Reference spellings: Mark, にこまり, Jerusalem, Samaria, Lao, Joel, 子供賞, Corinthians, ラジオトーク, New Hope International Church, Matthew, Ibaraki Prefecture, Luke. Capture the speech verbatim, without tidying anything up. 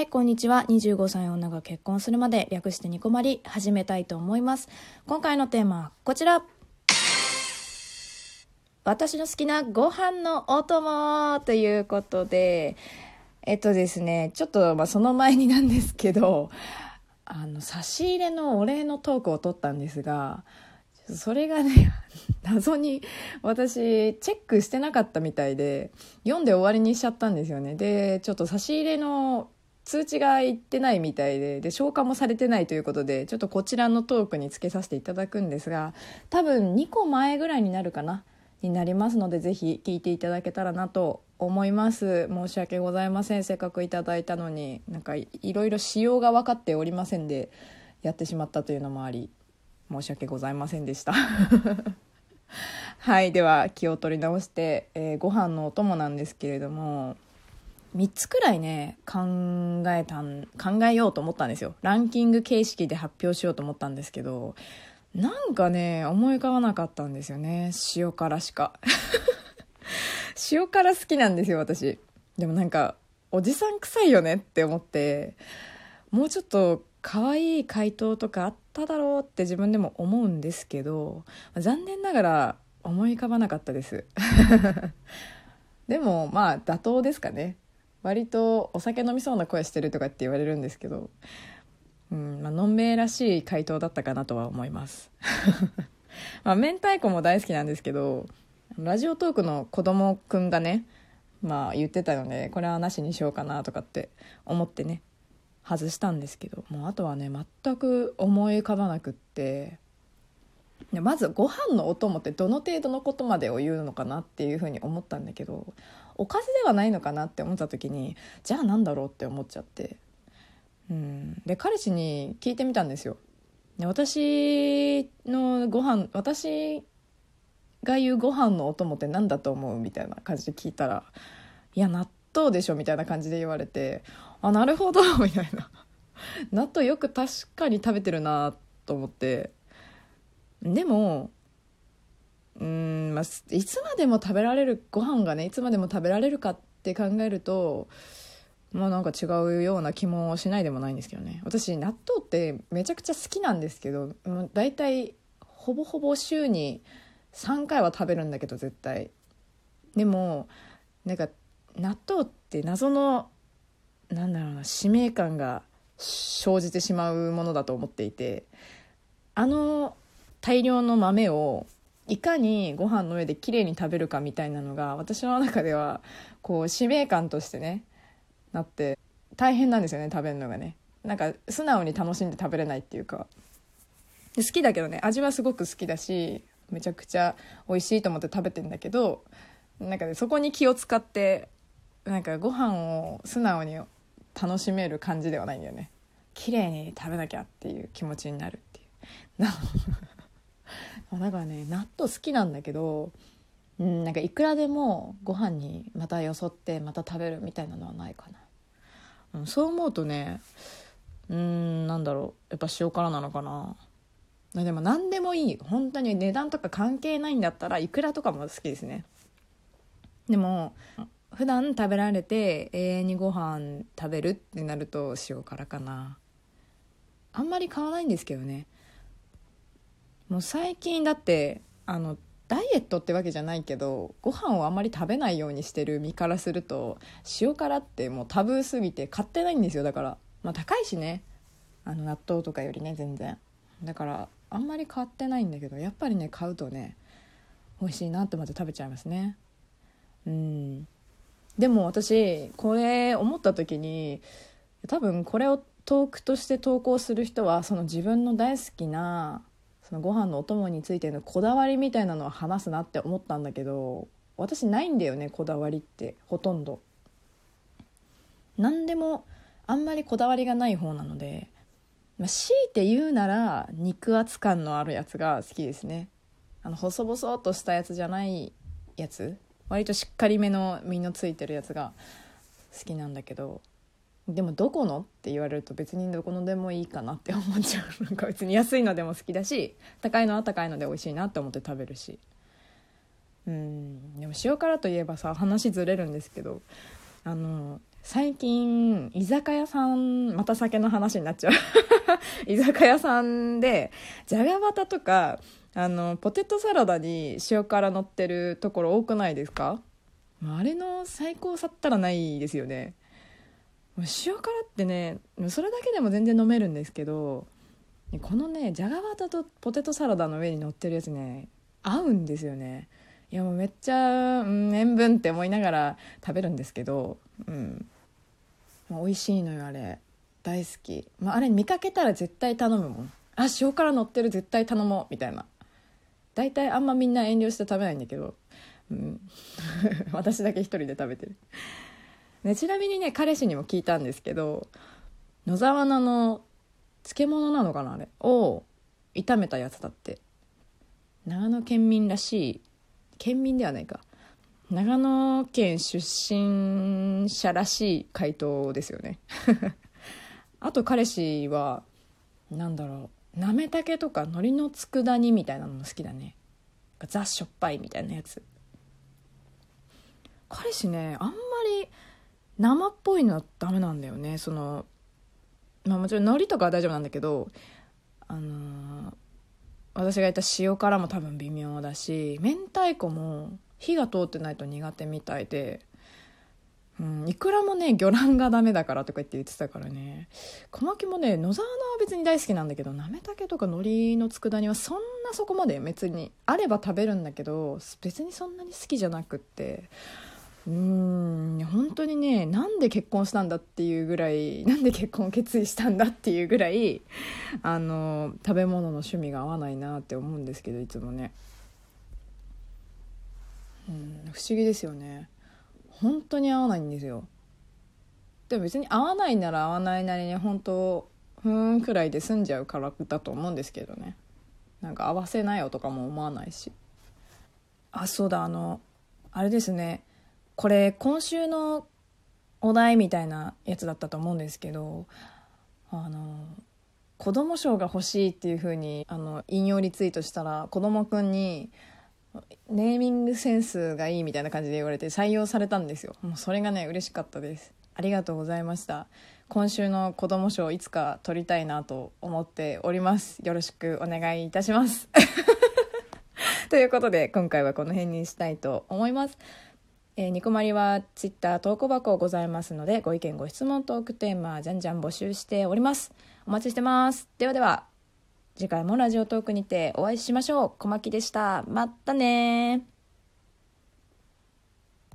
はい、こんにちは。にじゅうごさい女が結婚するまで、略してにこまり、始めたいと思います。今回のテーマはこちら。私の好きなご飯のお供ということで、えっとですねちょっと、まあ、その前になんですけど、あの差し入れのお礼のトークを取ったんですが、それがね謎に私チェックしてなかったみたいで、読んで終わりにしちゃったんですよね。でちょっと差し入れの通知がいってないみたいで、で消化もされてないということで、ちょっとこちらのトークにつけさせていただくんですが、多分にこまえぐらいになるかなになりますので、ぜひ聞いていただけたらなと思います。申し訳ございません。せっかくいただいたのに、なんかいろいろ仕様が分かっておりませんでやってしまったというのもあり、申し訳ございませんでしたはい、では気を取り直して、えー、ご飯のお供なんですけれども、みっつくらいね考えたん考えようと思ったんですよ。ランキング形式で発表しようと思ったんですけど、なんかね思い浮かばなかったんですよね。塩辛しか塩辛好きなんですよ私。でもなんかおじさん臭いよねって思って、もうちょっと可愛い回答とかあっただろうって自分でも思うんですけど、残念ながら思い浮かばなかったですでもまあ妥当ですかね。割とお酒飲みそうな声してるとかって言われるんですけど、うん、まあのんべえらしい回答だったかなとは思いますまあ明太子も大好きなんですけど、ラジオトークの子供くんがね、まあ言ってたので、これはなしにしようかなとかって思ってね外したんですけど、もうあとはね全く思い浮かばなくって、でまずご飯のお供ってどの程度のことまでを言うのかなっていうふうに思ったんだけど、おかずではないのかなって思った時に、じゃあなんだろうって思っちゃって、うんで彼氏に聞いてみたんですよ。で私のご飯私が言うご飯のお供って何だと思うみたいな感じで聞いたら、いや納豆どうでしょうみたいな感じで言われて、あなるほどみたいな納豆よく確かに食べてるなと思って、でもうーん、まあ、いつまでも食べられるご飯がねいつまでも食べられるかって考えると、まあなんか違うような気もしないでもないんですけどね。私納豆ってめちゃくちゃ好きなんですけど、だいたいほぼほぼ週にさんかいは食べるんだけど絶対。でもなんか納豆って謎のなんだろうな使命感が生じてしまうものだと思っていて、あの大量の豆をいかにご飯の上できれいに食べるかみたいなのが、私の中ではこう使命感としてねなって、大変なんですよね食べるのがね。なんか素直に楽しんで食べれないっていうか、好きだけどね、味はすごく好きだしめちゃくちゃ美味しいと思って食べてんだけど、なんかねそこに気を使ってなんかご飯を素直に楽しめる感じではないんだよね。綺麗に食べなきゃっていう気持ちになるっていうだからね納豆好きなんだけど、うんなんかいくらでもご飯にまたよそってまた食べるみたいなのはないかな、うん、そう思うとね、うんなんだろうやっぱ塩辛なのかな。でも何でもいい、本当に値段とか関係ないんだったらいくらとかも好きですね。でも普段食べられて永遠にご飯食べるってなると塩辛かな。あんまり買わないんですけどね。もう最近だってあのダイエットってわけじゃないけど、ご飯をあんまり食べないようにしてる身からすると塩辛ってもうタブーすぎて買ってないんですよ。だからまあ高いしね、あの納豆とかよりね全然。だからあんまり買ってないんだけど、やっぱりね買うとね美味しいなってまた食べちゃいますね。うんでも私これ思った時に、多分これをトークとして投稿する人はその自分の大好きなそのご飯のお供についてのこだわりみたいなのを話すなって思ったんだけど、私ないんだよねこだわりって。ほとんど何でもあんまりこだわりがない方なので、まあ、強いて言うなら肉厚感のあるやつが好きですね。あの細々としたやつじゃないやつ、割としっかりめの身のついてるやつが好きなんだけど、でもどこのって言われると別にどこのでもいいかなって思っちゃう。なんか別に安いのでも好きだし、高いのは高いので美味しいなって思って食べるし、うんでも塩辛といえばさ話ずれるんですけど、あの最近居酒屋さん、また酒の話になっちゃう居酒屋さんでじゃがバタとかあのポテトサラダに塩辛乗ってるところ多くないですか？あれの最高さったらないですよね。塩辛ってね、それだけでも全然飲めるんですけど、このねじゃがバタとポテトサラダの上に乗ってるやつね、合うんですよね。いやもうめっちゃ、うん、塩分って思いながら食べるんですけど、うん、もう美味しいのよあれ、大好き。まあ、あれ見かけたら絶対頼むもん。あ、塩辛乗ってる、絶対頼もうみたいな。大体あんまみんな遠慮して食べないんだけど、うん、私だけ一人で食べてる、ね。ちなみにね彼氏にも聞いたんですけど、野沢菜の漬物なのかなあれを炒めたやつだって。長野県民らしい、県民ではないか、長野県出身者らしい回答ですよねあと彼氏はなんだろう、なめたけとか海苔の佃煮みたいなのも好きだね。ザしょっぱいみたいなやつ。彼氏ねあんまり生っぽいのはダメなんだよね。そのまあもちろん海苔とかは大丈夫なんだけど、あのー、私がいた塩辛も多分微妙だし、明太子も火が通ってないと苦手みたいで、うん、いくらもね魚卵がダメだからとか言って言ってたからね。小牧もね野沢菜は別に大好きなんだけど、なめたけとか海苔の佃煮はそんなそこまで別にあれば食べるんだけど、別にそんなに好きじゃなくって、うーん本当にね、なんで結婚したんだっていうぐらい、なんで結婚を決意したんだっていうぐらい、あの食べ物の趣味が合わないなって思うんですけど、いつもね、うん不思議ですよね。本当に合わないんですよ。でも別に合わないなら合わないなりに本当ふーんくらいで済んじゃうからだと思うんですけどね。なんか合わせなよとかも思わないし。あ、そうだ、あのあれですね、これ今週のお題みたいなやつだったと思うんですけど、あの子供賞が欲しいっていう風にあの引用リツイートしたら、子供くんにネーミングセンスがいいみたいな感じで言われて採用されたんですよ。もうそれがね嬉しかったです。ありがとうございました。今週の子供賞いつか取りたいなと思っております。よろしくお願いいたしますということで今回はこの辺にしたいと思います。えー、ニコマリはツイッター投稿箱ございますので、ご意見ご質問トークテーマじゃんじゃん募集しております。お待ちしてます。ではでは次回もラジオトークにてお会いしましょう。小牧でした。またね。